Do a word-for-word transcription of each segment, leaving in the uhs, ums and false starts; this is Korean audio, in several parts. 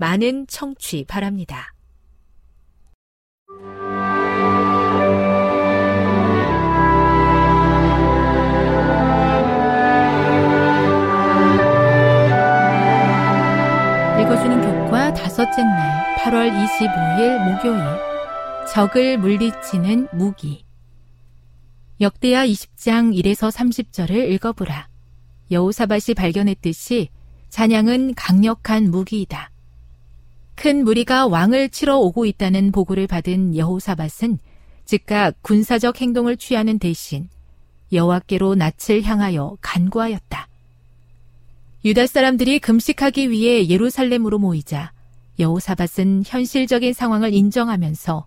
많은 청취 바랍니다. 읽어주는 교과 다섯째 날 팔월 이십오일 목요일, 적을 물리치는 무기. 역대하 이십장 일에서 삼십절을 읽어보라. 여호사밧이 발견했듯이 잔향은 강력한 무기이다. 큰 무리가 왕을 치러 오고 있다는 보고를 받은 여호사밧은 즉각 군사적 행동을 취하는 대신 여호와께로 낯을 향하여 간구하였다. 유다 사람들이 금식하기 위해 예루살렘으로 모이자 여호사밧은 현실적인 상황을 인정하면서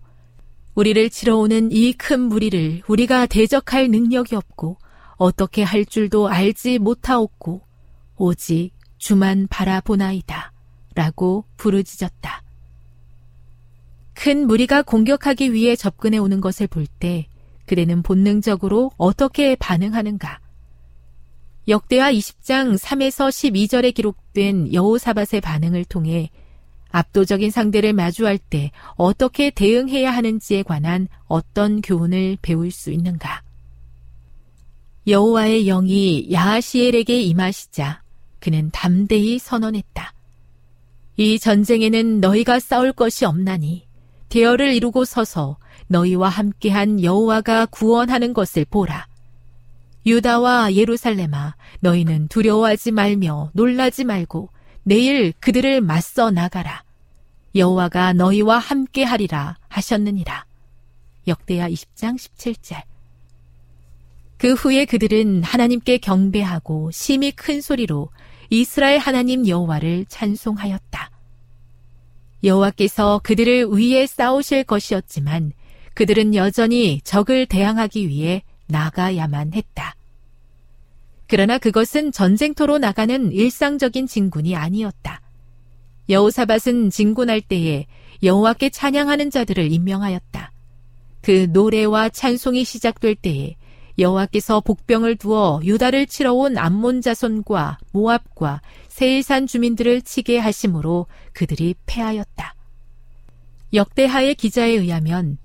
우리를 치러 오는 이 큰 무리를 우리가 대적할 능력이 없고 어떻게 할 줄도 알지 못하옵고 오직 주만 바라보나이다 라고 부르짖었다. 큰 무리가 공격하기 위해 접근해 오는 것을 볼 때 그대는 본능적으로 어떻게 반응하는가? 역대하 이십장 삼에서 십이절에 기록된 여호사밧의 반응을 통해 압도적인 상대를 마주할 때 어떻게 대응해야 하는지에 관한 어떤 교훈을 배울 수 있는가? 여호와의 영이 야하시엘에게 임하시자 그는 담대히 선언했다. 이 전쟁에는 너희가 싸울 것이 없나니 대열을 이루고 서서 너희와 함께한 여호와가 구원하는 것을 보라. 유다와 예루살렘아, 너희는 두려워하지 말며 놀라지 말고 내일 그들을 맞서 나가라. 여호와가 너희와 함께하리라 하셨느니라. 역대하 이십장 십칠절. 그 후에 그들은 하나님께 경배하고 심히 큰 소리로 이스라엘 하나님 여호와를 찬송하였다. 여호와께서 그들을 위해 싸우실 것이었지만 그들은 여전히 적을 대항하기 위해 나가야만 했다. 그러나 그것은 전쟁터로 나가는 일상적인 진군이 아니었다. 여호사밧은 진군할 때에 여호와께 찬양하는 자들을 임명하였다. 그 노래와 찬송이 시작될 때에 여호와께서 복병을 두어 유다를 치러 온 암몬 자손과 모압과 세일산 주민들을 치게 하심으로 그들이 패하였다. 역대하의 기자에 의하면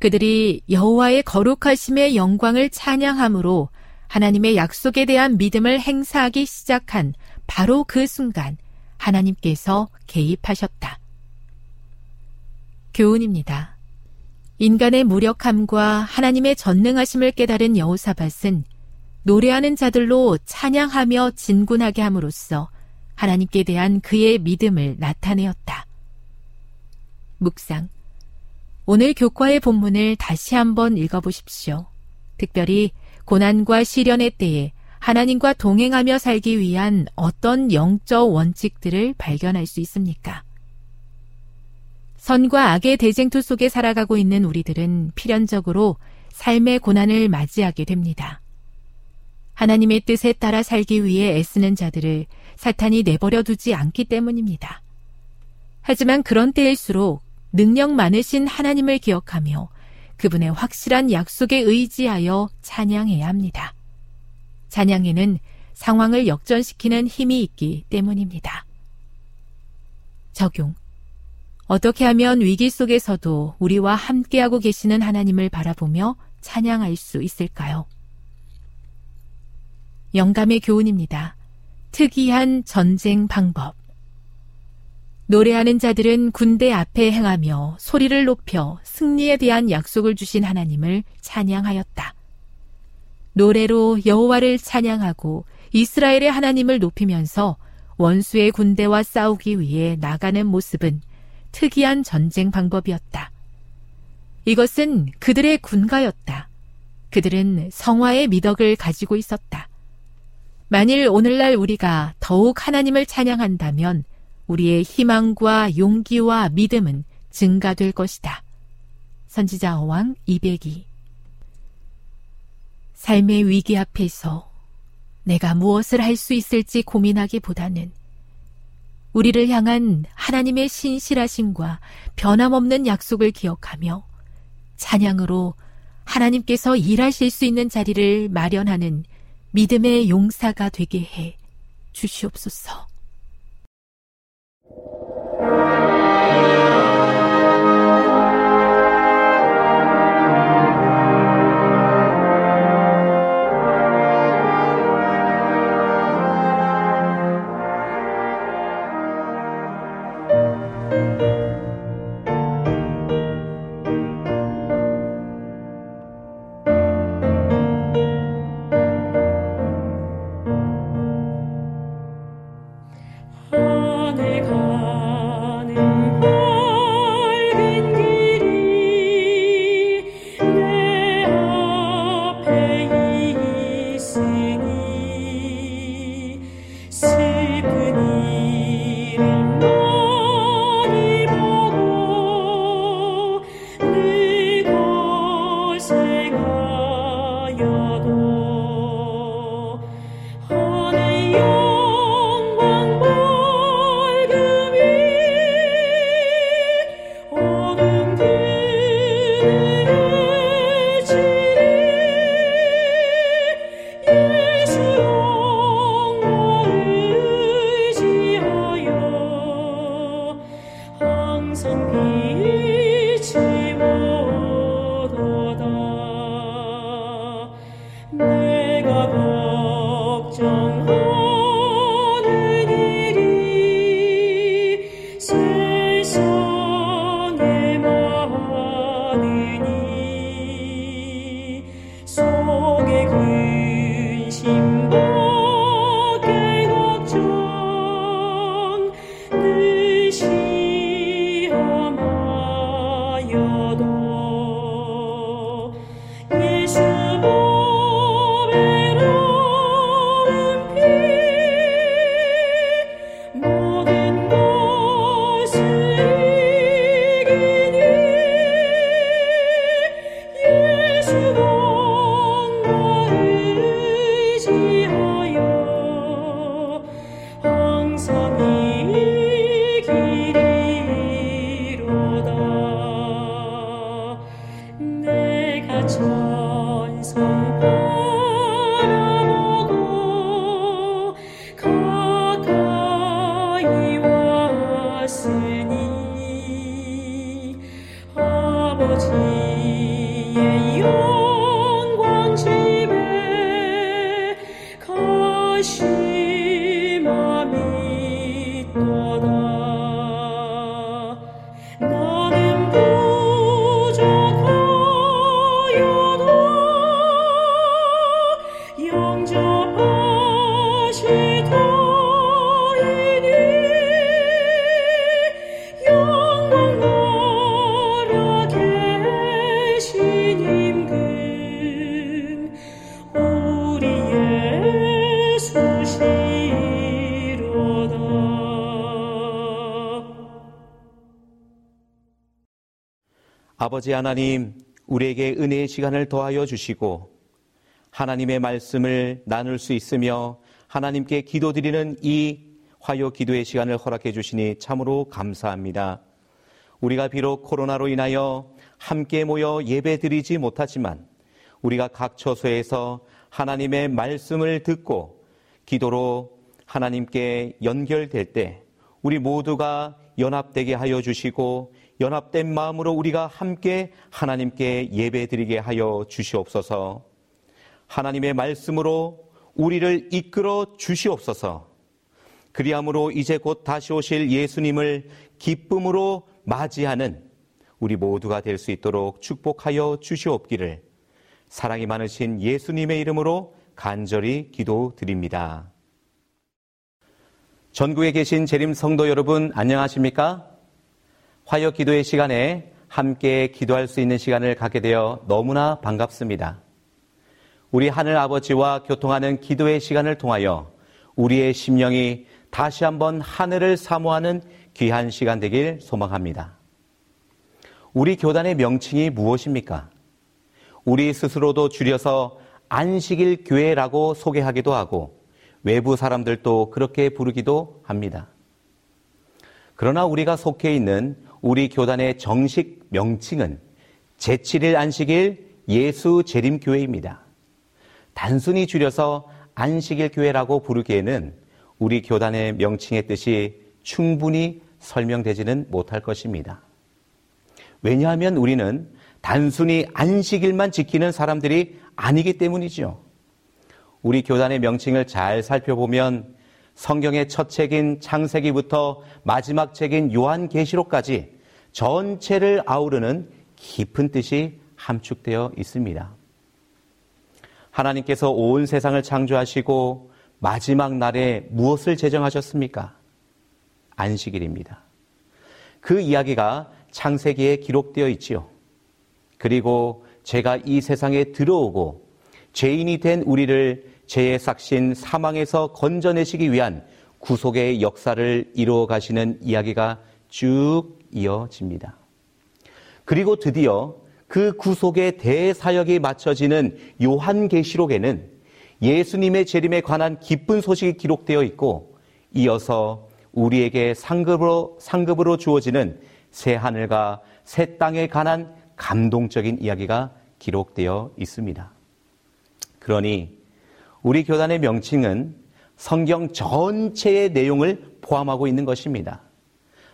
그들이 여호와의 거룩하심의 영광을 찬양함으로 하나님의 약속에 대한 믿음을 행사하기 시작한 바로 그 순간 하나님께서 개입하셨다. 교훈입니다. 인간의 무력함과 하나님의 전능하심을 깨달은 여호사밧은 노래하는 자들로 찬양하며 진군하게 함으로써 하나님께 대한 그의 믿음을 나타내었다. 묵상. 오늘 교과의 본문을 다시 한번 읽어보십시오. 특별히 고난과 시련의 때에 하나님과 동행하며 살기 위한 어떤 영적 원칙들을 발견할 수 있습니까? 선과 악의 대쟁투 속에 살아가고 있는 우리들은 필연적으로 삶의 고난을 맞이하게 됩니다. 하나님의 뜻에 따라 살기 위해 애쓰는 자들을 사탄이 내버려 두지 않기 때문입니다. 하지만 그런 때일수록 능력 많으신 하나님을 기억하며 그분의 확실한 약속에 의지하여 찬양해야 합니다. 찬양에는 상황을 역전시키는 힘이 있기 때문입니다. 적용. 어떻게 하면 위기 속에서도 우리와 함께하고 계시는 하나님을 바라보며 찬양할 수 있을까요? 영감의 교훈입니다. 특이한 전쟁 방법. 노래하는 자들은 군대 앞에 행하며 소리를 높여 승리에 대한 약속을 주신 하나님을 찬양하였다. 노래로 여호와를 찬양하고 이스라엘의 하나님을 높이면서 원수의 군대와 싸우기 위해 나가는 모습은 특이한 전쟁 방법이었다. 이것은 그들의 군가였다. 그들은 성화의 미덕을 가지고 있었다. 만일 오늘날 우리가 더욱 하나님을 찬양한다면 우리의 희망과 용기와 믿음은 증가될 것이다. 선지자 어왕 이백이. 삶의 위기 앞에서 내가 무엇을 할 수 있을지 고민하기보다는 우리를 향한 하나님의 신실하심과 변함없는 약속을 기억하며 찬양으로 하나님께서 일하실 수 있는 자리를 마련하는 믿음의 용사가 되게 해 주시옵소서. 아버지 하나님, 우리에게 은혜의 시간을 더하여 주시고 하나님의 말씀을 나눌 수 있으며 하나님께 기도드리는 이 화요 기도의 시간을 허락해 주시니 참으로 감사합니다. 우리가 비록 코로나로 인하여 함께 모여 예배드리지 못하지만 우리가 각 처소에서 하나님의 말씀을 듣고 기도로 하나님께 연결될 때 우리 모두가 연합되게 하여 주시고 연합된 마음으로 우리가 함께 하나님께 예배드리게 하여 주시옵소서. 하나님의 말씀으로 우리를 이끌어 주시옵소서. 그리함으로 이제 곧 다시 오실 예수님을 기쁨으로 맞이하는 우리 모두가 될 수 있도록 축복하여 주시옵기를 사랑이 많으신 예수님의 이름으로 간절히 기도드립니다. 전국에 계신 재림 성도 여러분, 안녕하십니까? 화요 기도의 시간에 함께 기도할 수 있는 시간을 갖게 되어 너무나 반갑습니다. 우리 하늘 아버지와 교통하는 기도의 시간을 통하여 우리의 심령이 다시 한번 하늘을 사모하는 귀한 시간 되길 소망합니다. 우리 교단의 명칭이 무엇입니까? 우리 스스로도 줄여서 안식일 교회라고 소개하기도 하고 외부 사람들도 그렇게 부르기도 합니다. 그러나 우리가 속해 있는 우리 교단의 정식 명칭은 제칠 일 안식일 예수 재림교회입니다. 단순히 줄여서 안식일 교회라고 부르기에는 우리 교단의 명칭의 뜻이 충분히 설명되지는 못할 것입니다. 왜냐하면 우리는 단순히 안식일만 지키는 사람들이 아니기 때문이죠. 우리 교단의 명칭을 잘 살펴보면 성경의 첫 책인 창세기부터 마지막 책인 요한계시록까지 전체를 아우르는 깊은 뜻이 함축되어 있습니다. 하나님께서 온 세상을 창조하시고 마지막 날에 무엇을 제정하셨습니까? 안식일입니다. 그 이야기가 창세기에 기록되어 있지요. 그리고 제가 이 세상에 들어오고 죄인이 된 우리를 죄의 삭신 사망에서 건져내시기 위한 구속의 역사를 이루어 가시는 이야기가 쭉 이어집니다. 그리고 드디어 그 구속의 대사역이 마쳐지는 요한계시록에는 예수님의 재림에 관한 기쁜 소식이 기록되어 있고 이어서 우리에게 상급으로, 상급으로 주어지는 새 하늘과 새 땅에 관한 감동적인 이야기가 기록되어 있습니다. 그러니 우리 교단의 명칭은 성경 전체의 내용을 포함하고 있는 것입니다.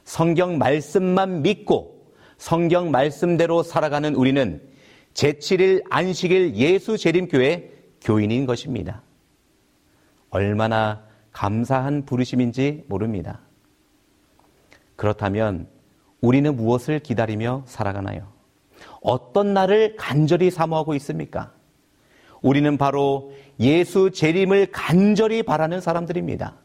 성경 말씀만 믿고 성경 말씀대로 살아가는 우리는 제칠 일 안식일 예수 재림교회 교인인 것입니다. 얼마나 감사한 부르심인지 모릅니다. 그렇다면 우리는 무엇을 기다리며 살아가나요? 어떤 날을 간절히 사모하고 있습니까? 우리는 바로 예수 재림을 간절히 바라는 사람들입니다.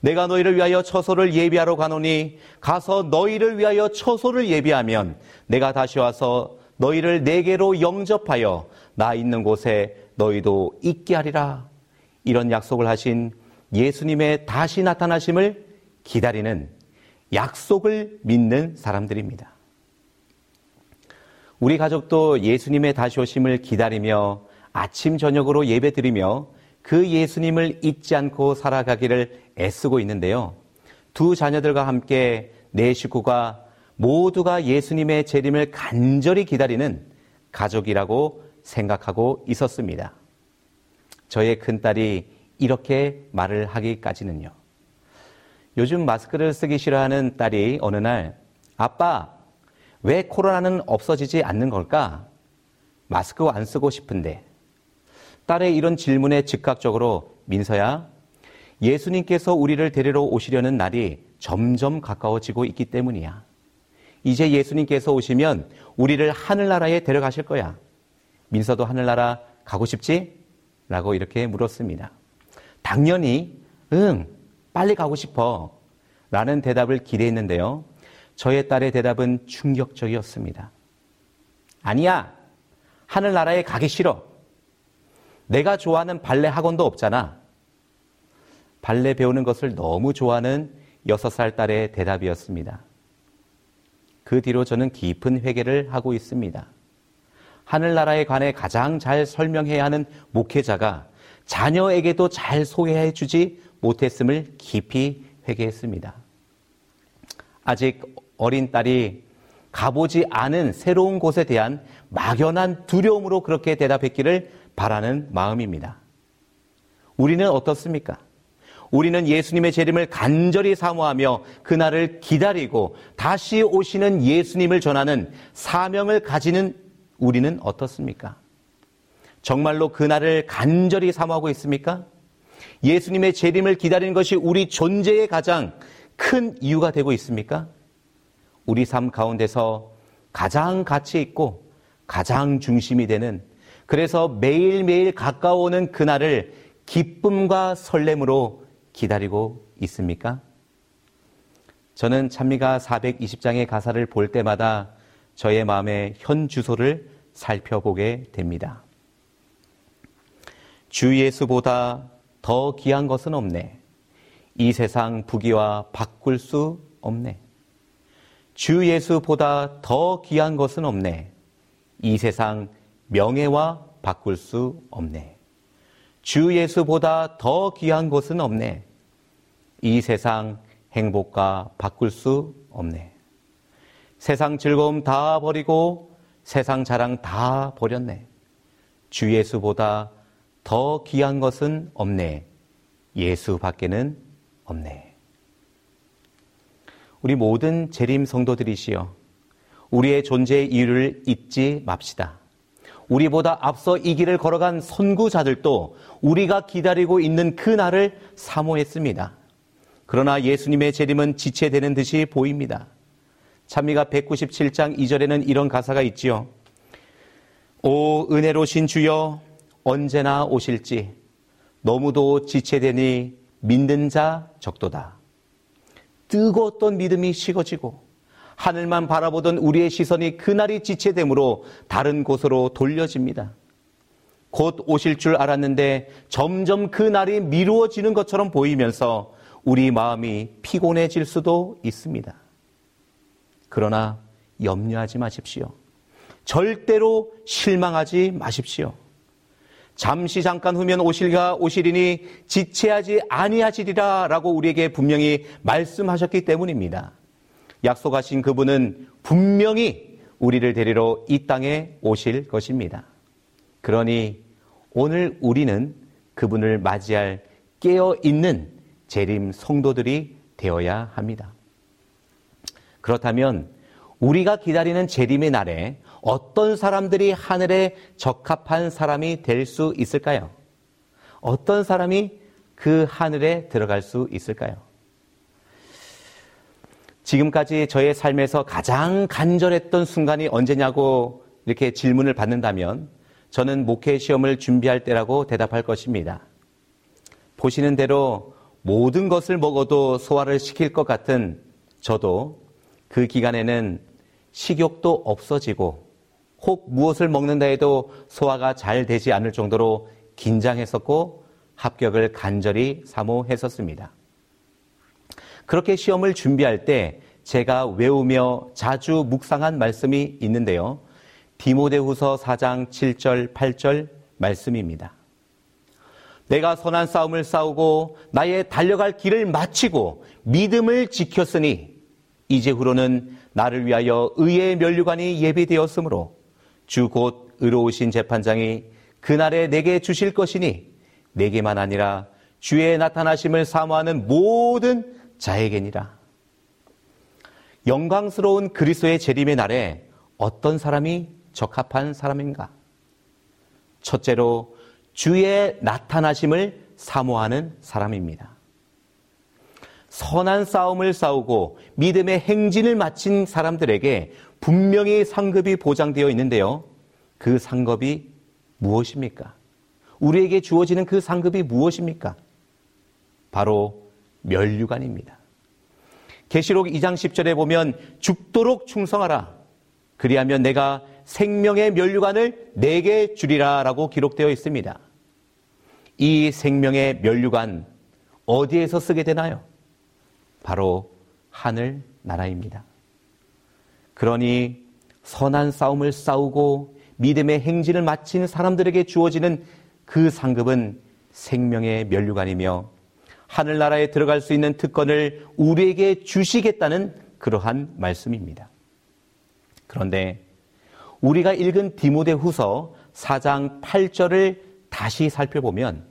내가 너희를 위하여 처소를 예비하러 가노니 가서 너희를 위하여 처소를 예비하면 내가 다시 와서 너희를 내게로 영접하여 나 있는 곳에 너희도 있게 하리라. 이런 약속을 하신 예수님의 다시 나타나심을 기다리는 약속을 믿는 사람들입니다. 우리 가족도 예수님의 다시 오심을 기다리며 아침 저녁으로 예배드리며 그 예수님을 잊지 않고 살아가기를 애쓰고 있는데요. 두 자녀들과 함께 네 식구가 모두가 예수님의 재림을 간절히 기다리는 가족이라고 생각하고 있었습니다. 저의 큰딸이 이렇게 말을 하기까지는요. 요즘 마스크를 쓰기 싫어하는 딸이 어느 날 아빠, 왜 코로나는 없어지지 않는 걸까? 마스크 안 쓰고 싶은데. 딸의 이런 질문에 즉각적으로 민서야, 예수님께서 우리를 데리러 오시려는 날이 점점 가까워지고 있기 때문이야. 이제 예수님께서 오시면 우리를 하늘나라에 데려가실 거야. 민서도 하늘나라 가고 싶지? 라고 이렇게 물었습니다. 당연히 응, 빨리 가고 싶어 라는 대답을 기대했는데요. 저의 딸의 대답은 충격적이었습니다. 아니야, 하늘나라에 가기 싫어. 내가 좋아하는 발레 학원도 없잖아. 발레 배우는 것을 너무 좋아하는 여섯 살 딸의 대답이었습니다. 그 뒤로 저는 깊은 회개를 하고 있습니다. 하늘나라에 관해 가장 잘 설명해야 하는 목회자가 자녀에게도 잘 소개해 주지 못했음을 깊이 회개했습니다. 아직 어린 딸이 가보지 않은 새로운 곳에 대한 막연한 두려움으로 그렇게 대답했기를 바라는 마음입니다. 우리는 어떻습니까? 우리는 예수님의 재림을 간절히 사모하며 그날을 기다리고 다시 오시는 예수님을 전하는 사명을 가지는 우리는 어떻습니까? 정말로 그날을 간절히 사모하고 있습니까? 예수님의 재림을 기다리는 것이 우리 존재의 가장 큰 이유가 되고 있습니까? 우리 삶 가운데서 가장 가치 있고 가장 중심이 되는, 그래서 매일매일 가까워오는 그날을 기쁨과 설렘으로 기다리고 있습니까? 저는 찬미가 사백이십 장의 가사를 볼 때마다 저의 마음의 현 주소를 살펴보게 됩니다. 주 예수보다 더 귀한 것은 없네. 이 세상 부귀와 바꿀 수 없네. 주 예수보다 더 귀한 것은 없네. 이 세상 명예와 바꿀 수 없네. 주 예수보다 더 귀한 것은 없네. 이 세상 행복과 바꿀 수 없네. 세상 즐거움 다 버리고 세상 자랑 다 버렸네. 주 예수보다 더 귀한 것은 없네. 예수밖에는 없네. 우리 모든 재림 성도들이시여, 우리의 존재의 이유를 잊지 맙시다. 우리보다 앞서 이 길을 걸어간 선구자들도 우리가 기다리고 있는 그날을 사모했습니다. 그러나 예수님의 재림은 지체되는 듯이 보입니다. 찬미가 백구십칠 장 이 절에는 이런 가사가 있지요. 오 은혜로신 주여 언제나 오실지 너무도 지체되니 믿는 자 적도다. 뜨거웠던 믿음이 식어지고 하늘만 바라보던 우리의 시선이 그날이 지체됨으로 다른 곳으로 돌려집니다. 곧 오실 줄 알았는데 점점 그날이 미루어지는 것처럼 보이면서 우리 마음이 피곤해질 수도 있습니다. 그러나 염려하지 마십시오. 절대로 실망하지 마십시오. 잠시 잠깐 후면 오실가 오시리니 지체하지 아니하시리라 라고 우리에게 분명히 말씀하셨기 때문입니다. 약속하신 그분은 분명히 우리를 데리러 이 땅에 오실 것입니다. 그러니 오늘 우리는 그분을 맞이할 깨어있는 재림 성도들이 되어야 합니다. 그렇다면 우리가 기다리는 재림의 날에 어떤 사람들이 하늘에 적합한 사람이 될 수 있을까요? 어떤 사람이 그 하늘에 들어갈 수 있을까요? 지금까지 저의 삶에서 가장 간절했던 순간이 언제냐고 이렇게 질문을 받는다면 저는 목회 시험을 준비할 때라고 대답할 것입니다. 보시는 대로 모든 것을 먹어도 소화를 시킬 것 같은 저도 그 기간에는 식욕도 없어지고 혹 무엇을 먹는다 해도 소화가 잘 되지 않을 정도로 긴장했었고 합격을 간절히 사모했었습니다. 그렇게 시험을 준비할 때 제가 외우며 자주 묵상한 말씀이 있는데요. 디모데후서 사 장 칠 절 팔 절 말씀입니다. 내가 선한 싸움을 싸우고 나의 달려갈 길을 마치고 믿음을 지켰으니 이제후로는 나를 위하여 의의 면류관이 예비되었으므로 주 곧 의로우신 재판장이 그날에 내게 주실 것이니 내게만 아니라 주의 나타나심을 사모하는 모든 자에게니라. 영광스러운 그리스도의 재림의 날에 어떤 사람이 적합한 사람인가? 첫째로 주의 나타나심을 사모하는 사람입니다. 선한 싸움을 싸우고 믿음의 행진을 마친 사람들에게 분명히 상급이 보장되어 있는데요. 그 상급이 무엇입니까? 우리에게 주어지는 그 상급이 무엇입니까? 바로 면류관입니다. 계시록 이 장 십 절에 보면 죽도록 충성하라. 그리하면 내가 생명의 면류관을 내게 주리라 라고 기록되어 있습니다. 이 생명의 면류관 어디에서 쓰게 되나요? 바로 하늘나라입니다. 그러니 선한 싸움을 싸우고 믿음의 행진을 마친 사람들에게 주어지는 그 상급은 생명의 면류관이며 하늘나라에 들어갈 수 있는 특권을 우리에게 주시겠다는 그러한 말씀입니다. 그런데 우리가 읽은 디모데후서 사 장 팔 절을 다시 살펴보면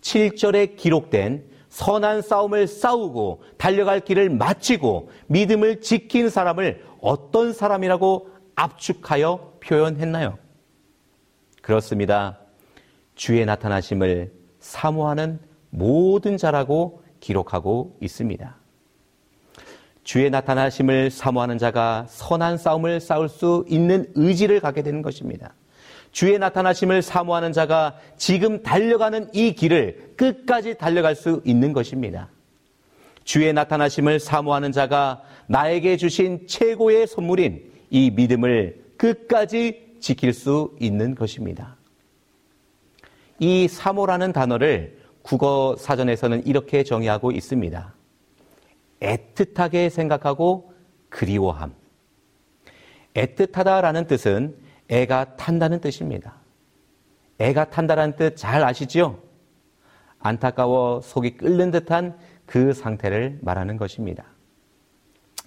칠 절에 기록된 선한 싸움을 싸우고 달려갈 길을 마치고 믿음을 지킨 사람을 어떤 사람이라고 압축하여 표현했나요? 그렇습니다. 주의 나타나심을 사모하는 모든 자라고 기록하고 있습니다. 주의 나타나심을 사모하는 자가 선한 싸움을 싸울 수 있는 의지를 갖게 되는 것입니다. 주의 나타나심을 사모하는 자가 지금 달려가는 이 길을 끝까지 달려갈 수 있는 것입니다. 주의 나타나심을 사모하는 자가 나에게 주신 최고의 선물인 이 믿음을 끝까지 지킬 수 있는 것입니다. 이 사모라는 단어를 국어 사전에서는 이렇게 정의하고 있습니다. 애틋하게 생각하고 그리워함. 애틋하다라는 뜻은 애가 탄다는 뜻입니다. 애가 탄다라는 뜻 잘 아시죠? 안타까워 속이 끓는 듯한 그 상태를 말하는 것입니다.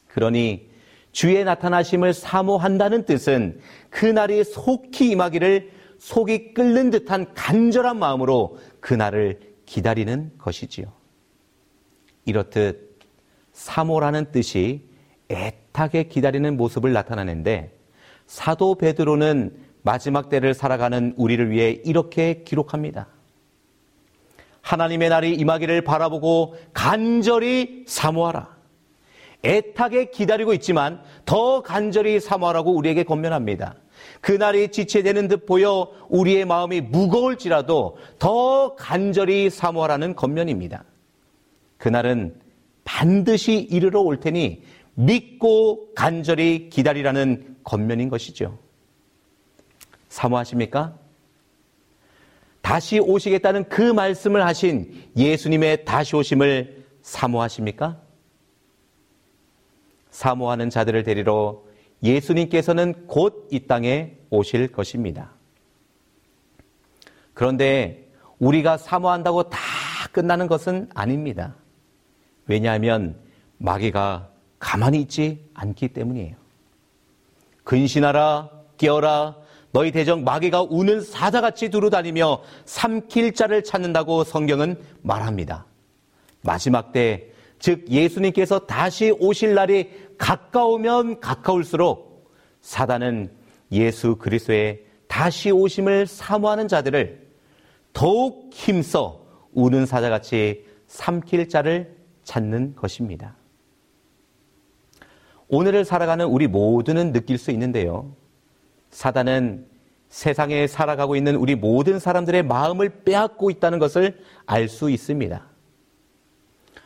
그러니 주의 나타나심을 사모한다는 뜻은 그날이 속히 임하기를 속이 끓는 듯한 간절한 마음으로 그날을 기다리는 것이지요. 이렇듯 사모라는 뜻이 애타게 기다리는 모습을 나타내는데 사도 베드로는 마지막 때를 살아가는 우리를 위해 이렇게 기록합니다. 하나님의 날이 임하기를 바라보고 간절히 사모하라. 애타게 기다리고 있지만 더 간절히 사모하라고 우리에게 권면합니다. 그날이 지체되는 듯 보여 우리의 마음이 무거울지라도 더 간절히 사모하라는 권면입니다. 그날은 반드시 이르러 올 테니 믿고 간절히 기다리라는 권면인 것이죠. 사모하십니까? 다시 오시겠다는 그 말씀을 하신 예수님의 다시 오심을 사모하십니까? 사모하는 자들을 데리러 예수님께서는 곧 이 땅에 오실 것입니다. 그런데 우리가 사모한다고 다 끝나는 것은 아닙니다. 왜냐하면 마귀가 가만히 있지 않기 때문이에요. 근신하라, 깨어라, 너희 대적 마귀가 우는 사자같이 두루다니며 삼킬 자를 찾는다고 성경은 말합니다. 마지막 때, 즉 예수님께서 다시 오실 날이 가까우면 가까울수록 사단은 예수 그리스도의 다시 오심을 사모하는 자들을 더욱 힘써 우는 사자같이 삼킬 자를 찾는 것입니다. 오늘을 살아가는 우리 모두는 느낄 수 있는데요. 사단은 세상에 살아가고 있는 우리 모든 사람들의 마음을 빼앗고 있다는 것을 알 수 있습니다.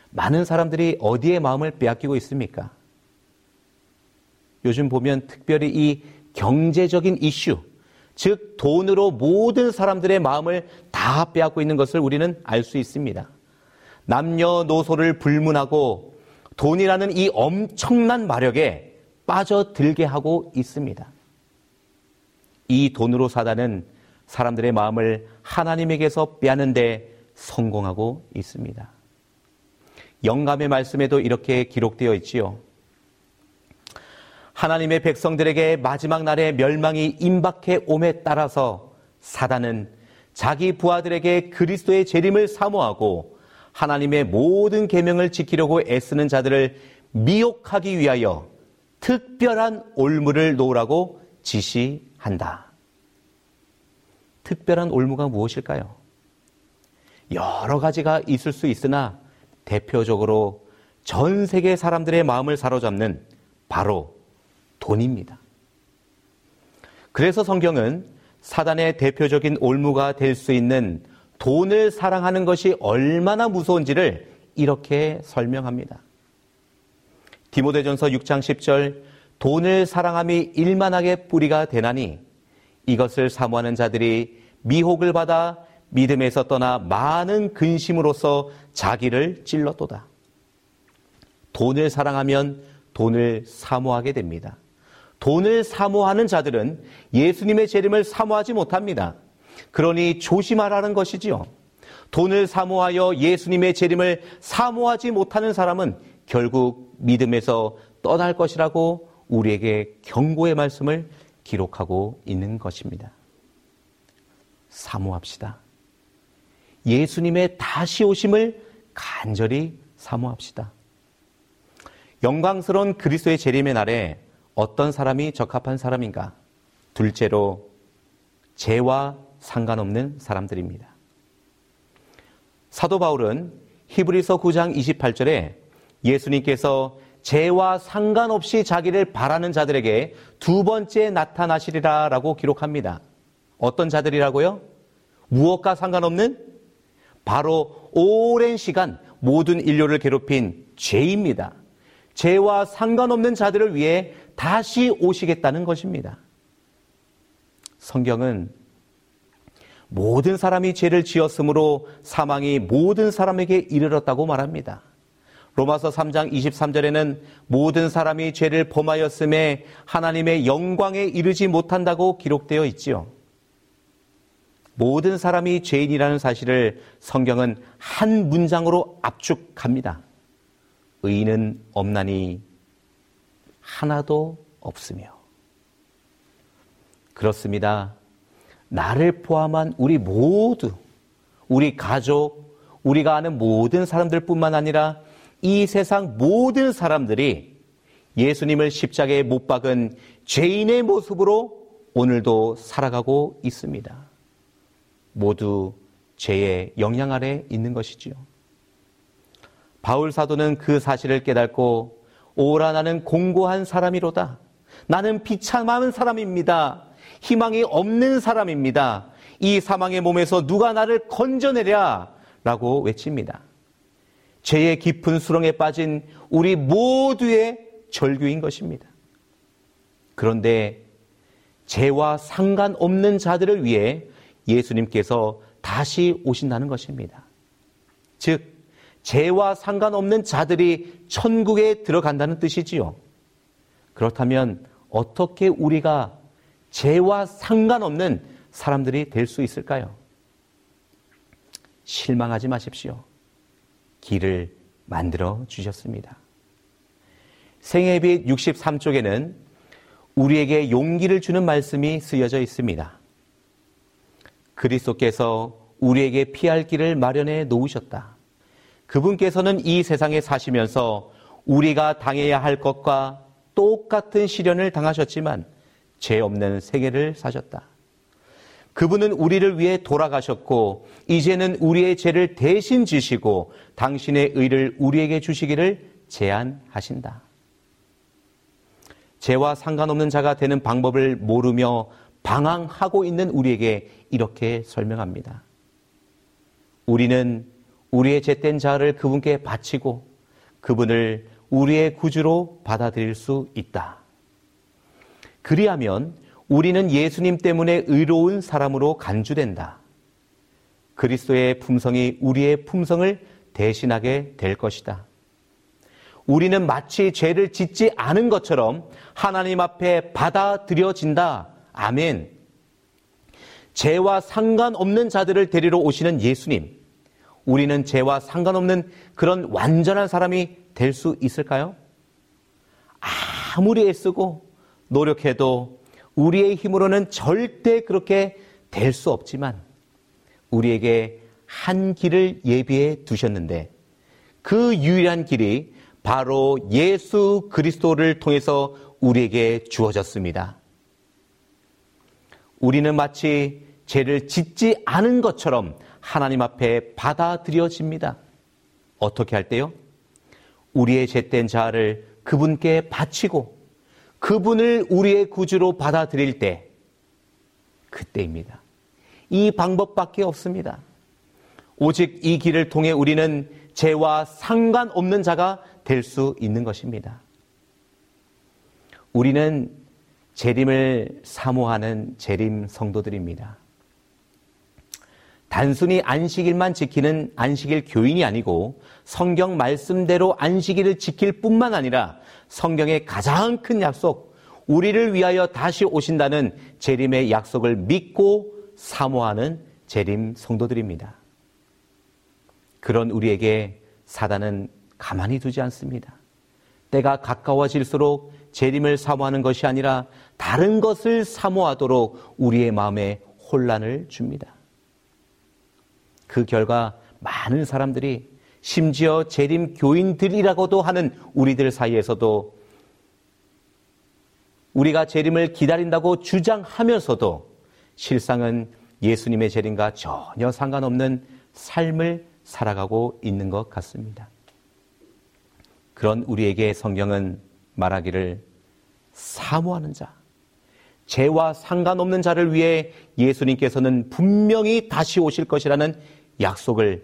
많은 사람들이 어디에 마음을 빼앗기고 있습니까? 요즘 보면 특별히 이 경제적인 이슈, 즉 돈으로 모든 사람들의 마음을 다 빼앗고 있는 것을 우리는 알 수 있습니다. 남녀노소를 불문하고 돈이라는 이 엄청난 마력에 빠져들게 하고 있습니다. 이 돈으로 사단은 사람들의 마음을 하나님에게서 빼앗는 데 성공하고 있습니다. 영감의 말씀에도 이렇게 기록되어 있지요. 하나님의 백성들에게 마지막 날의 멸망이 임박해 옴에 따라서 사단은 자기 부하들에게 그리스도의 재림을 사모하고 하나님의 모든 계명을 지키려고 애쓰는 자들을 미혹하기 위하여 특별한 올무를 놓으라고 지시한다. 특별한 올무가 무엇일까요? 여러 가지가 있을 수 있으나 대표적으로 전 세계 사람들의 마음을 사로잡는 바로 돈입니다. 그래서 성경은 사단의 대표적인 올무가 될 수 있는 돈을 사랑하는 것이 얼마나 무서운지를 이렇게 설명합니다. 디모데전서 육 장 십 절, 돈을 사랑함이 일만하게 뿌리가 되나니 이것을 사모하는 자들이 미혹을 받아 믿음에서 떠나 많은 근심으로써 자기를 찔렀도다. 돈을 사랑하면 돈을 사모하게 됩니다. 돈을 사모하는 자들은 예수님의 재림을 사모하지 못합니다. 그러니 조심하라는 것이지요. 돈을 사모하여 예수님의 재림을 사모하지 못하는 사람은 결국 믿음에서 떠날 것이라고 우리에게 경고의 말씀을 기록하고 있는 것입니다. 사모합시다. 예수님의 다시 오심을 간절히 사모합시다. 영광스러운 그리스도의 재림의 날에 어떤 사람이 적합한 사람인가? 둘째로, 죄와 상관없는 사람들입니다. 사도 바울은 히브리서 구 장 이십팔 절에 예수님께서 죄와 상관없이 자기를 바라는 자들에게 두 번째 나타나시리라 라고 기록합니다. 어떤 자들이라고요? 무엇과 상관없는? 바로 오랜 시간 모든 인류를 괴롭힌 죄입니다. 죄와 상관없는 자들을 위해 다시 오시겠다는 것입니다. 성경은 모든 사람이 죄를 지었으므로 사망이 모든 사람에게 이르렀다고 말합니다. 로마서 삼 장 이십삼 절에는 모든 사람이 죄를 범하였음에 하나님의 영광에 이르지 못한다고 기록되어 있지요. 모든 사람이 죄인이라는 사실을 성경은 한 문장으로 압축합니다. 의인은 없나니 하나도 없으며. 그렇습니다. 나를 포함한 우리 모두, 우리 가족, 우리가 아는 모든 사람들뿐만 아니라 이 세상 모든 사람들이 예수님을 십자가에 못 박은 죄인의 모습으로 오늘도 살아가고 있습니다. 모두 죄의 영향 아래 있는 것이지요. 바울 사도는 그 사실을 깨닫고 오라 나는 공고한 사람이로다. 나는 비참한 사람입니다. 희망이 없는 사람입니다. 이 사망의 몸에서 누가 나를 건져내랴 라고 외칩니다. 죄의 깊은 수렁에 빠진 우리 모두의 절규인 것입니다. 그런데 죄와 상관없는 자들을 위해 예수님께서 다시 오신다는 것입니다. 즉, 죄와 상관없는 자들이 천국에 들어간다는 뜻이지요. 그렇다면 어떻게 우리가 죄와 상관없는 사람들이 될 수 있을까요? 실망하지 마십시오. 길을 만들어 주셨습니다. 생애빛 육십삼 쪽에는 우리에게 용기를 주는 말씀이 쓰여져 있습니다. 그리스도께서 우리에게 피할 길을 마련해 놓으셨다. 그분께서는 이 세상에 사시면서 우리가 당해야 할 것과 똑같은 시련을 당하셨지만 죄 없는 세계를 사셨다. 그분은 우리를 위해 돌아가셨고 이제는 우리의 죄를 대신 지시고 당신의 의를 우리에게 주시기를 제안하신다. 죄와 상관없는 자가 되는 방법을 모르며 방황하고 있는 우리에게 이렇게 설명합니다. 우리는 우리의 죄된 자를 그분께 바치고 그분을 우리의 구주로 받아들일 수 있다. 그리하면 우리는 예수님 때문에 의로운 사람으로 간주된다. 그리스도의 품성이 우리의 품성을 대신하게 될 것이다. 우리는 마치 죄를 짓지 않은 것처럼 하나님 앞에 받아들여진다. 아멘. 죄와 상관없는 자들을 데리러 오시는 예수님. 우리는 죄와 상관없는 그런 완전한 사람이 될 수 있을까요? 아무리 애쓰고 노력해도 우리의 힘으로는 절대 그렇게 될 수 없지만 우리에게 한 길을 예비해 두셨는데 그 유일한 길이 바로 예수 그리스도를 통해서 우리에게 주어졌습니다. 우리는 마치 죄를 짓지 않은 것처럼 하나님 앞에 받아들여집니다. 어떻게 할 때요? 우리의 죄된 자아를 그분께 바치고 그분을 우리의 구주로 받아들일 때, 그때입니다. 이 방법밖에 없습니다. 오직 이 길을 통해 우리는 죄와 상관없는 자가 될 수 있는 것입니다. 우리는 재림을 사모하는 재림 성도들입니다. 단순히 안식일만 지키는 안식일 교인이 아니고 성경 말씀대로 안식일을 지킬 뿐만 아니라 성경의 가장 큰 약속 우리를 위하여 다시 오신다는 재림의 약속을 믿고 사모하는 재림 성도들입니다. 그런 우리에게 사단은 가만히 두지 않습니다. 때가 가까워질수록 재림을 사모하는 것이 아니라 다른 것을 사모하도록 우리의 마음에 혼란을 줍니다. 그 결과 많은 사람들이, 심지어 재림 교인들이라고도 하는 우리들 사이에서도, 우리가 재림을 기다린다고 주장하면서도 실상은 예수님의 재림과 전혀 상관없는 삶을 살아가고 있는 것 같습니다. 그런 우리에게 성경은 말하기를, 사모하는 자, 죄와 상관없는 자를 위해 예수님께서는 분명히 다시 오실 것이라는 약속을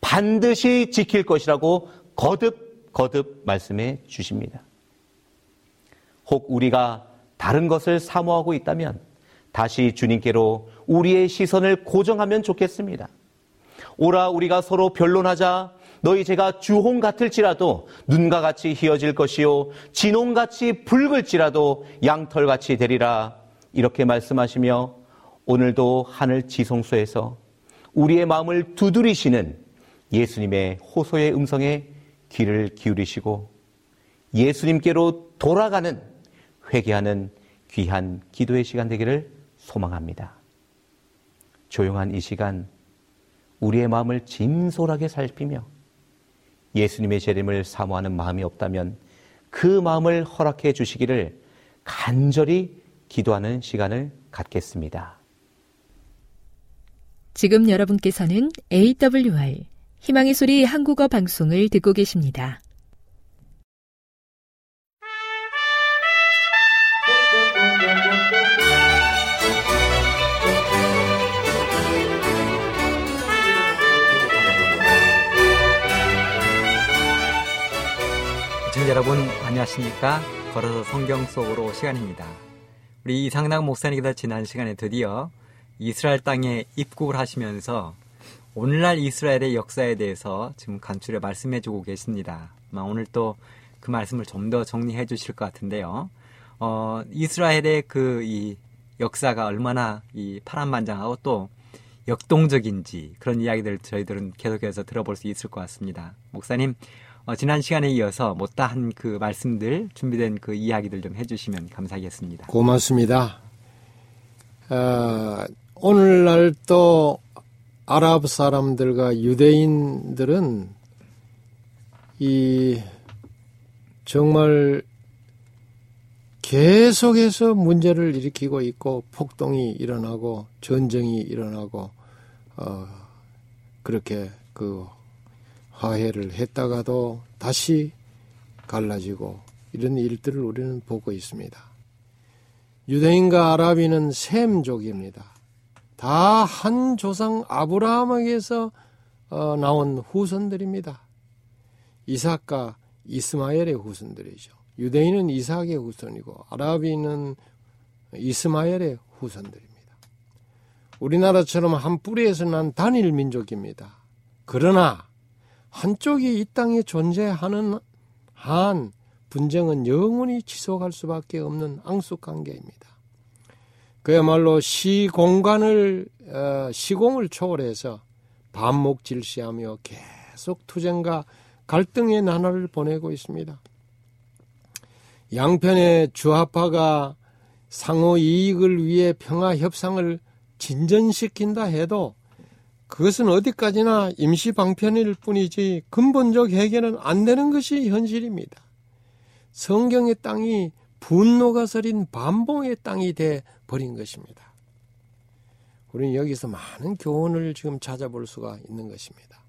반드시 지킬 것이라고 거듭 거듭 말씀해 주십니다. 혹 우리가 다른 것을 사모하고 있다면 다시 주님께로 우리의 시선을 고정하면 좋겠습니다. 오라, 우리가 서로 변론하자. 너희 죄가 주홍 같을지라도 눈과 같이 희어질 것이요 진홍같이 붉을지라도 양털같이 되리라. 이렇게 말씀하시며 오늘도 하늘 지성소에서 우리의 마음을 두드리시는 예수님의 호소의 음성에 귀를 기울이시고 예수님께로 돌아가는, 회개하는 귀한 기도의 시간 되기를 소망합니다. 조용한 이 시간 우리의 마음을 진솔하게 살피며 예수님의 재림을 사모하는 마음이 없다면 그 마음을 허락해 주시기를 간절히 기도하는 시간을 갖겠습니다. 지금 여러분께서는 에이 더블유 알 희망의 소리 한국어 방송을 듣고 계십니다. 시청자 여러분 안녕하십니까? 걸어서 성경 속으로 시간입니다. 우리 이상남 목사님께서 지난 시간에 드디어 이스라엘 땅에 입국을 하시면서 오늘날 이스라엘의 역사에 대해서 지금 간추려 말씀해주고 계십니다. 아마 오늘 또 그 말씀을 좀 더 정리해 주실 것 같은데요. 어, 이스라엘의 그 이 역사가 얼마나 이 파란만장하고 또 역동적인지, 그런 이야기들을 저희들은 계속해서 들어볼 수 있을 것 같습니다. 목사님, 어, 지난 시간에 이어서 못다한 그 말씀들, 준비된 그 이야기들 좀 해주시면 감사하겠습니다. 고맙습니다. 어, 오늘날 또 아랍 사람들과 유대인들은 이 정말 계속해서 문제를 일으키고 있고, 폭동이 일어나고 전쟁이 일어나고, 어, 그렇게 그 화해를 했다가도 다시 갈라지고, 이런 일들을 우리는 보고 있습니다. 유대인과 아랍인은 셈족입니다. 다 한 조상 아브라함에게서 어, 나온 후손들입니다. 이삭과 이스마엘의 후손들이죠. 유대인은 이삭의 후손이고 아랍인은 이스마엘의 후손들입니다. 우리나라처럼 한 뿌리에서 난 단일 민족입니다. 그러나 한쪽이 이 땅에 존재하는 한 분쟁은 영원히 지속할 수밖에 없는 앙숙관계입니다. 그야말로 시공간을, 시공을 초월해서 반목질시하며 계속 투쟁과 갈등의 나날을 보내고 있습니다. 양편의 주합파가 상호 이익을 위해 평화 협상을 진전시킨다 해도 그것은 어디까지나 임시 방편일 뿐이지 근본적 해결은 안 되는 것이 현실입니다. 성경의 땅이 분노가 서린 반봉의 땅이 돼 버린 것입니다. 우리는 여기서 많은 교훈을 지금 찾아볼 수가 있는 것입니다.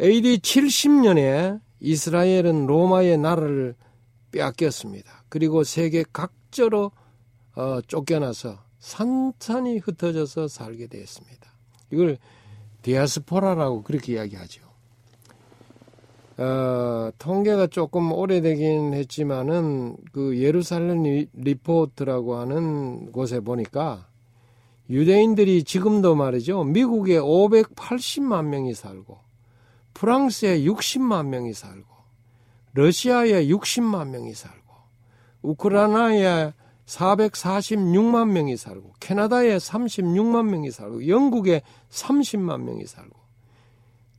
에이디 칠십 년에 이스라엘은 로마의 나라를 빼앗겼습니다. 그리고 세계 각지로 어, 쫓겨나서 산산이 흩어져서 살게 되었습니다. 이걸 디아스포라라고 그렇게 이야기하죠. 어, 통계가 조금 오래되긴 했지만은 그 예루살렘 리포트라고 하는 곳에 보니까 유대인들이 지금도 말이죠, 미국에 오백팔십만 명이 살고, 프랑스에 육십만 명이 살고, 러시아에 육십만 명이 살고, 우크라이나에 사백사십육만 명이 살고, 캐나다에 삼십육만 명이 살고, 영국에 삼십만 명이 살고,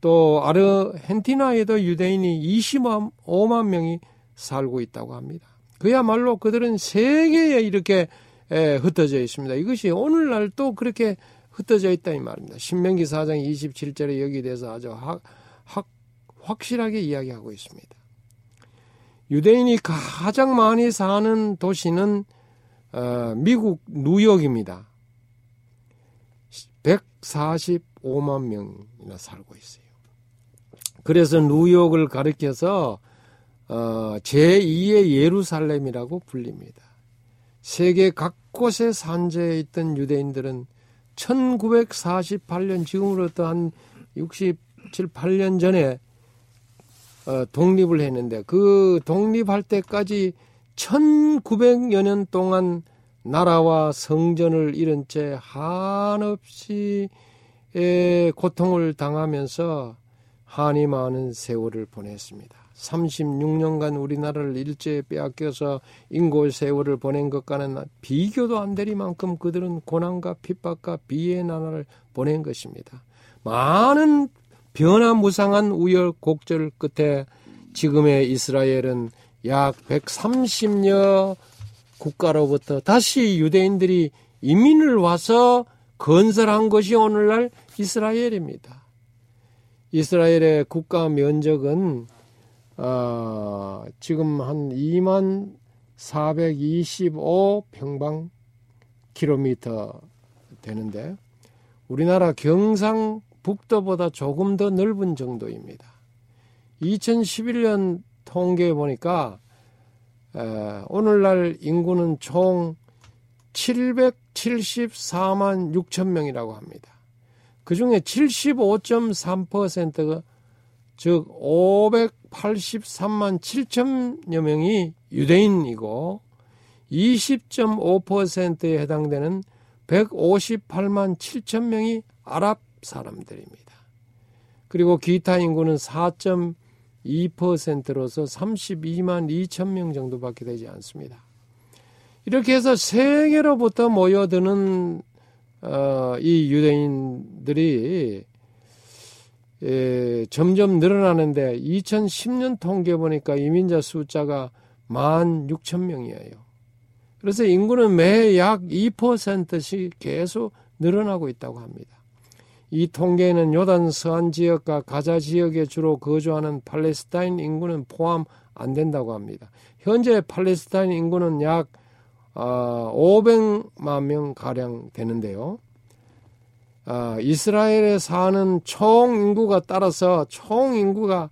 또 아르헨티나에도 유대인이 이십오만 명이 살고 있다고 합니다. 그야말로 그들은 세계에 이렇게 흩어져 있습니다. 이것이 오늘날도 그렇게 흩어져 있다 이 말입니다. 신명기 사 장 이십칠 절에 여기에 대해서 아주 하, 하, 확실하게 이야기하고 있습니다. 유대인이 가장 많이 사는 도시는 어, 미국 뉴욕입니다. 백사십오만 명이나 살고 있어요. 그래서 뉴욕을 가리켜서 어, 제이의 예루살렘이라고 불립니다. 세계 각곳에 산재해 있던 유대인들은 천구백사십팔 년, 지금으로부터 한 육십칠, 팔 년 전에 어, 독립을 했는데, 그 독립할 때까지 천구백여 년 동안 나라와 성전을 잃은 채 한없이 고통을 당하면서 한이 많은 세월을 보냈습니다. 삼십육 년간 우리나라를 일제에 빼앗겨서 인고의 세월을 보낸 것과는 비교도 안 될 만큼 그들은 고난과 핍박과 비애의 나날을 보낸 것입니다. 많은 변화무상한 우여곡절 끝에 지금의 이스라엘은 약 백삼십여 국가로부터 다시 유대인들이 이민을 와서 건설한 것이 오늘날 이스라엘입니다. 이스라엘의 국가 면적은 어, 지금 한 이만 사백이십오 평방킬로미터 되는데, 우리나라 경상북도보다 조금 더 넓은 정도입니다. 이천십일 년 통계에 보니까 에, 오늘날 인구는 총 칠백칠십사만 육천 명이라고 합니다. 그 중에 칠십오 점 삼 퍼센트가, 즉 오백팔십삼만 칠천여 명이 유대인이고, 이십 점 오 퍼센트에 해당되는 백오십팔만 칠천 명이 아랍 사람들입니다. 그리고 기타 인구는 사 점 이 퍼센트로서 삼십이만 이천 명 정도밖에 되지 않습니다. 이렇게 해서 세계로부터 모여드는 어, 이 유대인들이 예, 점점 늘어나는데, 이천십 년 통계 보니까 이민자 숫자가 만 육천 명이에요. 그래서 인구는 매 약 이 퍼센트씩 계속 늘어나고 있다고 합니다. 이 통계에는 요단 서안 지역과 가자 지역에 주로 거주하는 팔레스타인 인구는 포함 안 된다고 합니다. 현재 팔레스타인 인구는 약 어, 오백만 명 가량 되는데요. 아, 이스라엘에 사는 총 인구가 따라서 총 인구가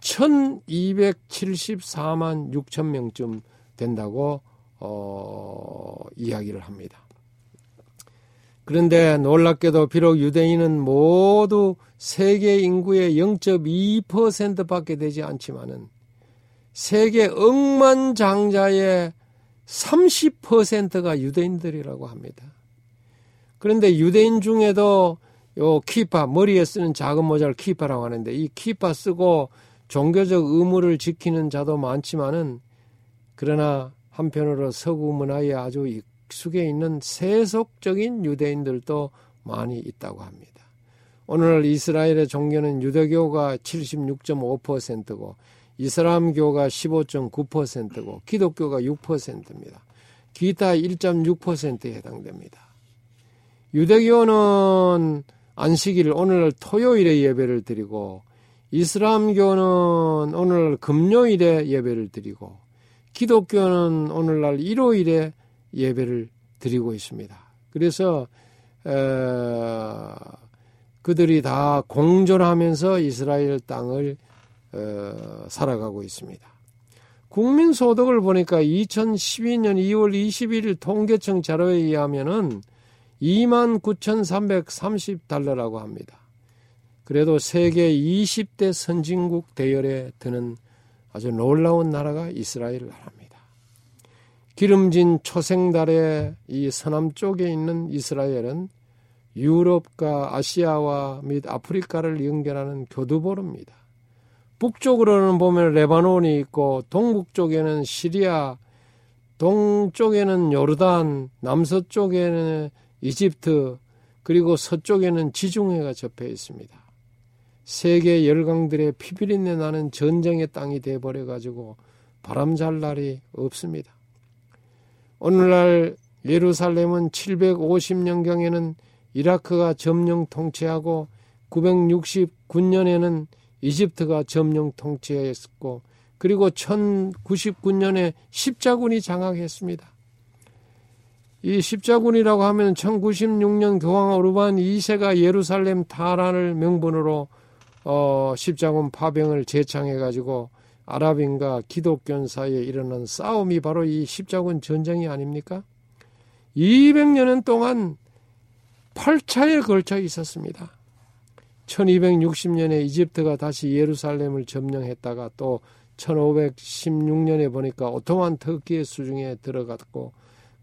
천이백칠십사만 육천 명쯤 된다고 어, 이야기를 합니다. 그런데 놀랍게도 비록 유대인은 모두 세계 인구의 영 점 이 퍼센트밖에 되지 않지만은 세계 억만장자의 삼십 퍼센트가 유대인들이라고 합니다. 그런데 유대인 중에도 요 키파, 머리에 쓰는 작은 모자를 키파라고 하는데, 이 키파 쓰고 종교적 의무를 지키는 자도 많지만은, 그러나 한편으로 서구 문화에 아주 익숙해 있는 세속적인 유대인들도 많이 있다고 합니다. 오늘날 이스라엘의 종교는 유대교가 칠십육 점 오 퍼센트고 이슬람교가 십오 점 구 퍼센트고 기독교가 육 퍼센트입니다. 기타 일 점 육 퍼센트에 해당됩니다. 유대교는 안식일, 오늘날 토요일에 예배를 드리고, 이슬람교는 오늘날 금요일에 예배를 드리고, 기독교는 오늘날 일요일에 예배를 드리고 있습니다. 그래서 에, 그들이 다 공존하면서 이스라엘 땅을 에, 살아가고 있습니다. 국민소득을 보니까 이천십이 년 이월 이십일 일 통계청 자료에 의하면은 이만 구천삼백삼십 달러라고 합니다. 그래도 세계 이십 대 선진국 대열에 드는 아주 놀라운 나라가 이스라엘 나라입니다. 기름진 초생달의 이 서남쪽에 있는 이스라엘은 유럽과 아시아와 및 아프리카를 연결하는 교두보로입니다. 북쪽으로는 보면 레바논이 있고, 동북쪽에는 시리아, 동쪽에는 요르단, 남서쪽에는 이집트, 그리고 서쪽에는 지중해가 접해 있습니다. 세계 열강들의 피비린내 나는 전쟁의 땅이 되어버려가지고 바람잘 날이 없습니다. 오늘날 예루살렘은 칠백오십 년경에는 이라크가 점령 통치하고 구백육십구 년에는 이집트가 점령 통치했고, 그리고 천구십구 년에 십자군이 장악했습니다. 이 십자군이라고 하면 천구십육 년 교황 오르반 이 세가 예루살렘 탈환을 명분으로 어, 십자군 파병을 제창해가지고 아랍인과 기독교인 사이에 일어난 싸움이 바로 이 십자군 전쟁이 아닙니까? 이백 년 동안 팔 차에 걸쳐 있었습니다. 천이백육십 년에 이집트가 다시 예루살렘을 점령했다가 또 천오백십육 년에 보니까 오토만 터키의 수중에 들어갔고,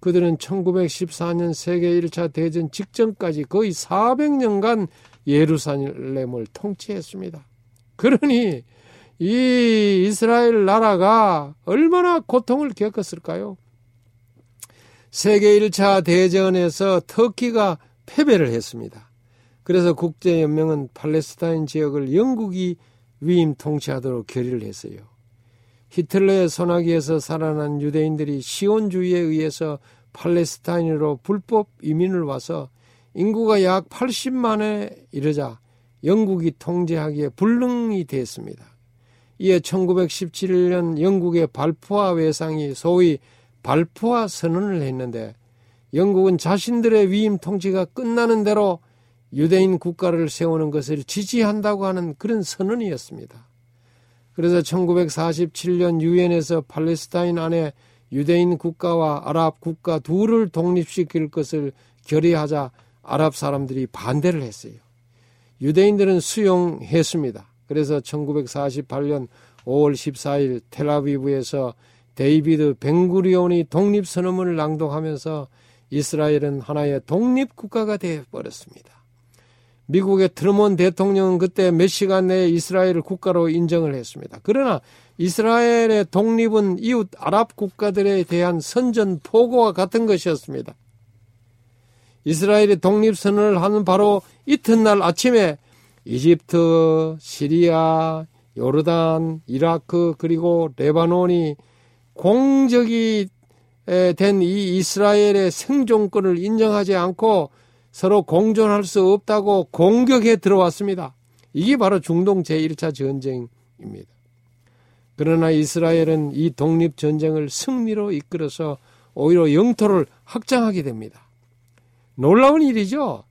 그들은 천구백십사 년 세계 일 차 대전 직전까지 거의 사백 년간 예루살렘을 통치했습니다. 그러니 이 이스라엘 나라가 얼마나 고통을 겪었을까요? 세계 일 차 대전에서 터키가 패배를 했습니다. 그래서 국제연맹은 팔레스타인 지역을 영국이 위임 통치하도록 결의를 했어요. 히틀러의 소나기에서 살아난 유대인들이 시온주의에 의해서 팔레스타인으로 불법 이민을 와서 인구가 약 팔십만에 이르자 영국이 통제하기에 불능이 됐습니다. 이에 천구백십칠 년 영국의 발포아 외상이 소위 발포아 선언을 했는데, 영국은 자신들의 위임 통치가 끝나는 대로 유대인 국가를 세우는 것을 지지한다고 하는 그런 선언이었습니다. 그래서 천구백사십칠 년 유엔에서 팔레스타인 안에 유대인 국가와 아랍 국가 둘을 독립시킬 것을 결의하자 아랍 사람들이 반대를 했어요. 유대인들은 수용했습니다. 그래서 천구백사십팔 년 오월 십사일 텔아비브에서 데이비드 벵구리온이 독립선언문을 낭독하면서 이스라엘은 하나의 독립국가가 되어버렸습니다. 미국의 트루먼 대통령은 그때 몇 시간 내에 이스라엘을 국가로 인정을 했습니다. 그러나 이스라엘의 독립은 이웃 아랍 국가들에 대한 선전포고와 같은 것이었습니다. 이스라엘이 독립선언을 하는 바로 이튿날 아침에 이집트, 시리아, 요르단, 이라크, 그리고 레바논이 공적이 된 이 이스라엘의 생존권을 인정하지 않고 서로 공존할 수 없다고 공격에 들어왔습니다. 이게 바로 중동 제일 차 전쟁입니다. 그러나 이스라엘은 이 독립전쟁을 승리로 이끌어서 오히려 영토를 확장하게 됩니다. 놀라운 일이죠.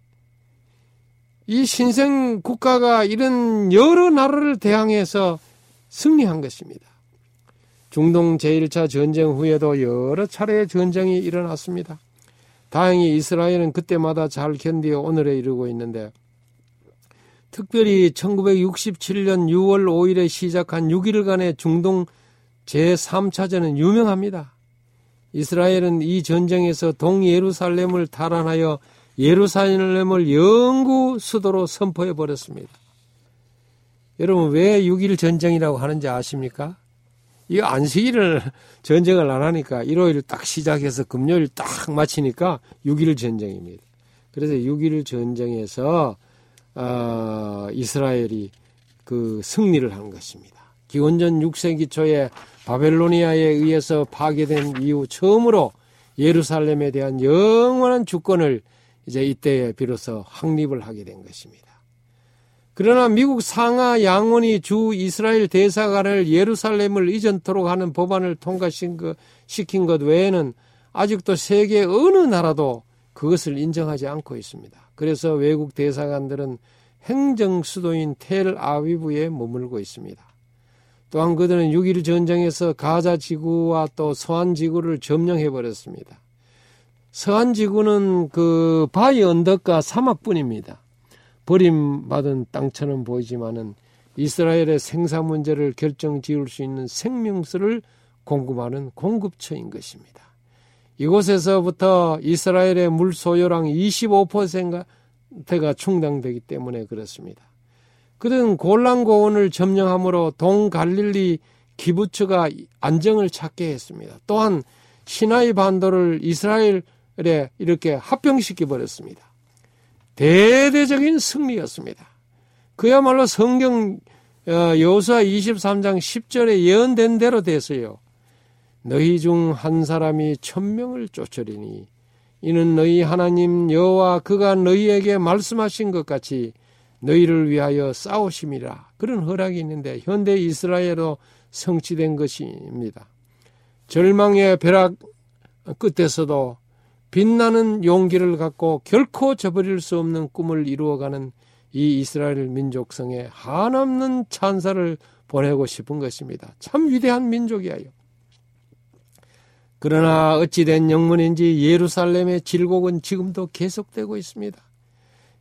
이 신생 국가가 이런 여러 나라를 대항해서 승리한 것입니다. 중동 제일 차 전쟁 후에도 여러 차례의 전쟁이 일어났습니다. 다행히 이스라엘은 그때마다 잘 견디어 오늘에 이르고 있는데, 특별히 천구백육십칠 년 유월 오일에 시작한 육 일간의 중동 제삼 차전은 유명합니다. 이스라엘은 이 전쟁에서 동예루살렘을 탈환하여 예루살렘을 영구 수도로 선포해버렸습니다. 여러분, 왜 육 일 전쟁이라고 하는지 아십니까? 이 안식일을 전쟁을 안 하니까 일요일 딱 시작해서 금요일 딱 마치니까 육 일 전쟁입니다. 그래서 육 일 전쟁에서 어, 이스라엘이 그 승리를 한 것입니다. 기원전 육 세기 초에 바벨로니아에 의해서 파괴된 이후 처음으로 예루살렘에 대한 영원한 주권을 이제 이때에 비로소 확립을 하게 된 것입니다. 그러나 미국 상하 양원이 주 이스라엘 대사관을 예루살렘을 이전토록 하는 법안을 통과시킨 것 외에는 아직도 세계 어느 나라도 그것을 인정하지 않고 있습니다. 그래서 외국 대사관들은 행정 수도인 텔아비브에 머물고 있습니다. 또한 그들은 육 일 전쟁에서 가자 지구와 또 서안 지구를 점령해버렸습니다. 서안 지구는 그 바위 언덕과 사막뿐입니다. 버림받은 땅처럼 보이지만은 이스라엘의 생사 문제를 결정지을 수 있는 생명수를 공급하는 공급처인 것입니다. 이곳에서부터 이스라엘의 물 소요량 이십오 퍼센트가 충당되기 때문에 그렇습니다. 그들은 골란고원을 점령함으로 동갈릴리 기부츠가 안정을 찾게 했습니다. 또한 시나이 반도를 이스라엘에 이렇게 합병시켜 버렸습니다. 대대적인 승리였습니다. 그야말로 성경 여호수아 이십삼 장 십 절에 예언된 대로 됐어요. 너희 중 한 사람이 천명을 쫓으리니 이는 너희 하나님 여호와 그가 너희에게 말씀하신 것 같이 너희를 위하여 싸우심이라. 그런 허락이 있는데 현대 이스라엘로 성취된 것입니다. 절망의 벼락 끝에서도 빛나는 용기를 갖고 결코 저버릴 수 없는 꿈을 이루어가는 이 이스라엘 민족성에 한없는 찬사를 보내고 싶은 것입니다. 참 위대한 민족이에요. 그러나 어찌된 영문인지 예루살렘의 질곡은 지금도 계속되고 있습니다.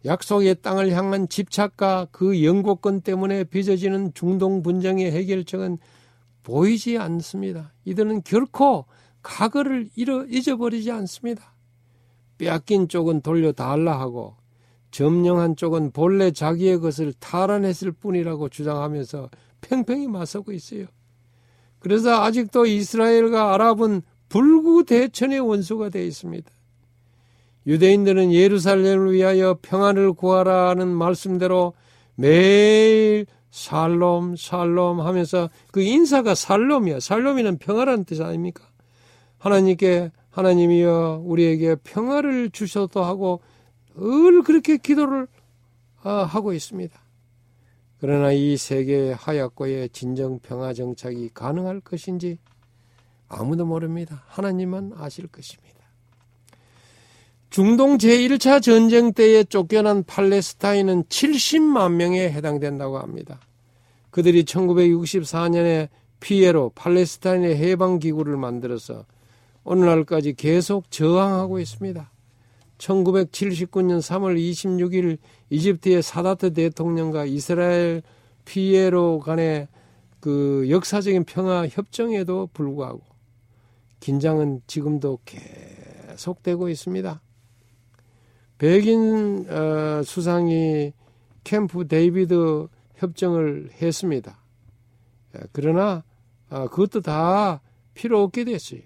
약속의 땅을 향한 집착과 그 영국권 때문에 빚어지는 중동 분쟁의 해결책은 보이지 않습니다. 이들은 결코 과거를 잊어버리지 않습니다. 빼앗긴 쪽은 돌려달라 하고 점령한 쪽은 본래 자기의 것을 탈환했을 뿐이라고 주장하면서 팽팽히 맞서고 있어요. 그래서 아직도 이스라엘과 아랍은 불구대천의 원수가 되어 있습니다. 유대인들은 예루살렘을 위하여 평안을 구하라는 말씀대로 매일 살롬 살롬 하면서 그 인사가 살롬이야. 살롬이는 평화라는 뜻 아닙니까? 하나님께 하나님이여 우리에게 평화를 주셔도 하고 늘 그렇게 기도를 하고 있습니다. 그러나 이 세계의 하얗고의 진정 평화 정착이 가능할 것인지 아무도 모릅니다. 하나님만 아실 것입니다. 중동 제일 차 전쟁 때에 쫓겨난 팔레스타인은 칠십만 명에 해당된다고 합니다. 그들이 천구백육십사 년에 피해로 팔레스타인의 해방기구를 만들어서 오늘날까지 계속 저항하고 있습니다. 천구백칠십구 년 삼월 이십육일 이집트의 사다트 대통령과 이스라엘 피에로 간의 그 역사적인 평화 협정에도 불구하고 긴장은 지금도 계속되고 있습니다. 백인 어, 수상이 캠프 데이비드 협정을 했습니다. 그러나 어, 그것도 다 필요 없게 됐어요.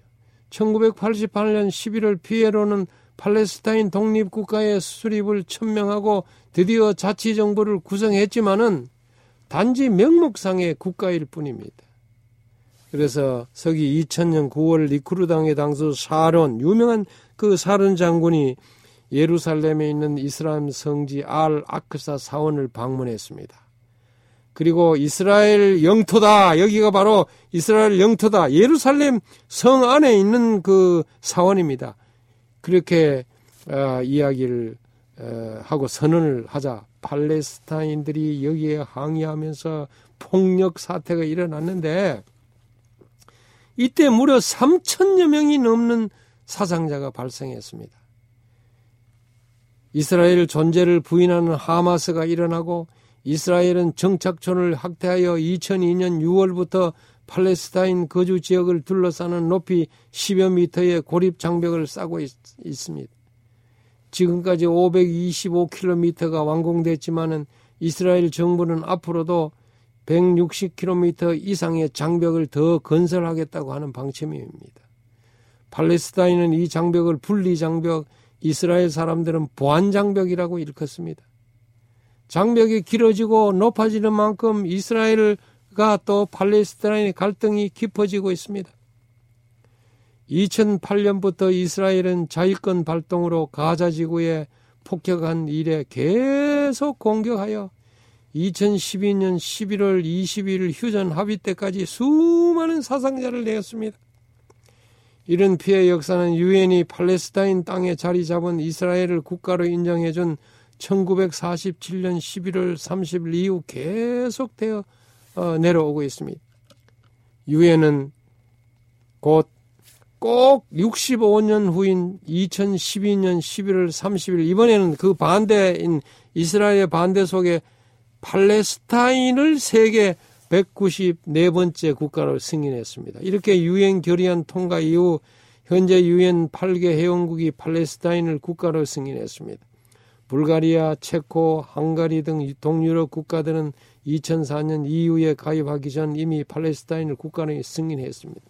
천구백팔십팔 년 십일월 피에로는 팔레스타인 독립국가의 수립을 천명하고 드디어 자치정부를 구성했지만은 단지 명목상의 국가일 뿐입니다. 그래서 서기 이천 년 구월 리쿠르당의 당수 사론, 유명한 그 사론 장군이 예루살렘에 있는 이슬람 성지 알 아크사 사원을 방문했습니다. 그리고 이스라엘 영토다. 여기가 바로 이스라엘 영토다. 예루살렘 성 안에 있는 그 사원입니다. 그렇게 어, 이야기를 어, 하고 선언을 하자 팔레스타인들이 여기에 항의하면서 폭력 사태가 일어났는데 이때 무려 삼천여 명이 넘는 사상자가 발생했습니다. 이스라엘 존재를 부인하는 하마스가 일어나고 이스라엘은 정착촌을 확대하여 이천이 년 유월부터 팔레스타인 거주 지역을 둘러싸는 높이 십여 미터의 고립 장벽을 싸고 있, 있습니다. 지금까지 오백이십오 킬로미터가 완공됐지만은 이스라엘 정부는 앞으로도 백육십 킬로미터 이상의 장벽을 더 건설하겠다고 하는 방침입니다. 팔레스타인은 이 장벽을 분리장벽, 이스라엘 사람들은 보안장벽이라고 일컫습니다. 장벽이 길어지고 높아지는 만큼 이스라엘과 또 팔레스타인의 갈등이 깊어지고 있습니다. 이천팔 년부터 이스라엘은 자위권 발동으로 가자 지구에 폭격한 이래 계속 공격하여 이천십이 년 십일월 이십일 일 휴전 합의 때까지 수많은 사상자를 내었습니다. 이런 피해 역사는 유엔이 팔레스타인 땅에 자리 잡은 이스라엘을 국가로 인정해준 천구백사십칠 년 십일월 삼십일 일 이후 계속되어 내려오고 있습니다. 유엔은 곧 꼭 육십오 년 후인 이천십이 년 십일월 삼십일 일 이번에는 그 반대인 이스라엘의 반대 속에 팔레스타인을 세계 백구십사 번째 국가로 승인했습니다. 이렇게 유엔 결의안 통과 이후 현재 유엔 여덟 개 회원국이 팔레스타인을 국가로 승인했습니다. 불가리아, 체코, 헝가리 등 동유럽 국가들은 이천사 년 이유에 가입하기 전 이미 팔레스타인을 국가로 승인했습니다.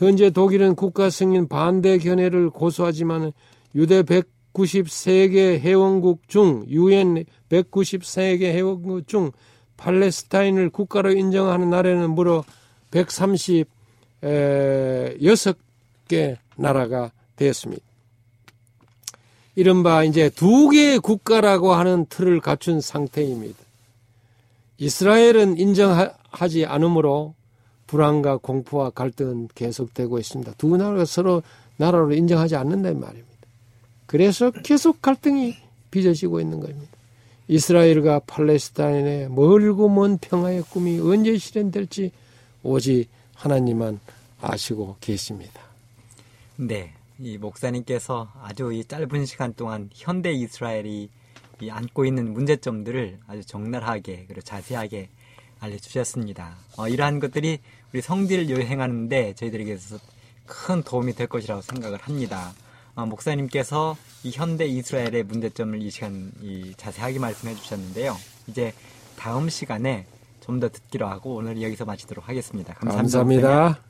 현재 독일은 국가 승인 반대 견해를 고수하지만 유대 백구십세 개 회원국 중 유엔 백구십세 개 회원국 중 팔레스타인을 국가로 인정하는 나라는 무려 백삼십육 개 나라가 되었습니다. 이른바 이제 두 개의 국가라고 하는 틀을 갖춘 상태입니다. 이스라엘은 인정하지 않으므로 불안과 공포와 갈등은 계속되고 있습니다. 두 나라가 서로 나라로 인정하지 않는다는 말입니다. 그래서 계속 갈등이 빚어지고 있는 겁니다. 이스라엘과 팔레스타인의 멀고 먼 평화의 꿈이 언제 실현될지 오직 하나님만 아시고 계십니다. 네, 이 목사님께서 아주 이 짧은 시간 동안 현대 이스라엘이 이 안고 있는 문제점들을 아주 적나라하게 그리고 자세하게 알려주셨습니다. 어, 이러한 것들이 우리 성지를 여행하는데 저희들에게 있어서 큰 도움이 될 것이라고 생각을 합니다. 어, 목사님께서 이 현대 이스라엘의 문제점을 이 시간 이 자세하게 말씀해 주셨는데요. 이제 다음 시간에 좀 더 듣기로 하고 오늘 여기서 마치도록 하겠습니다. 감사합니다. 감사합니다.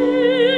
Thank you.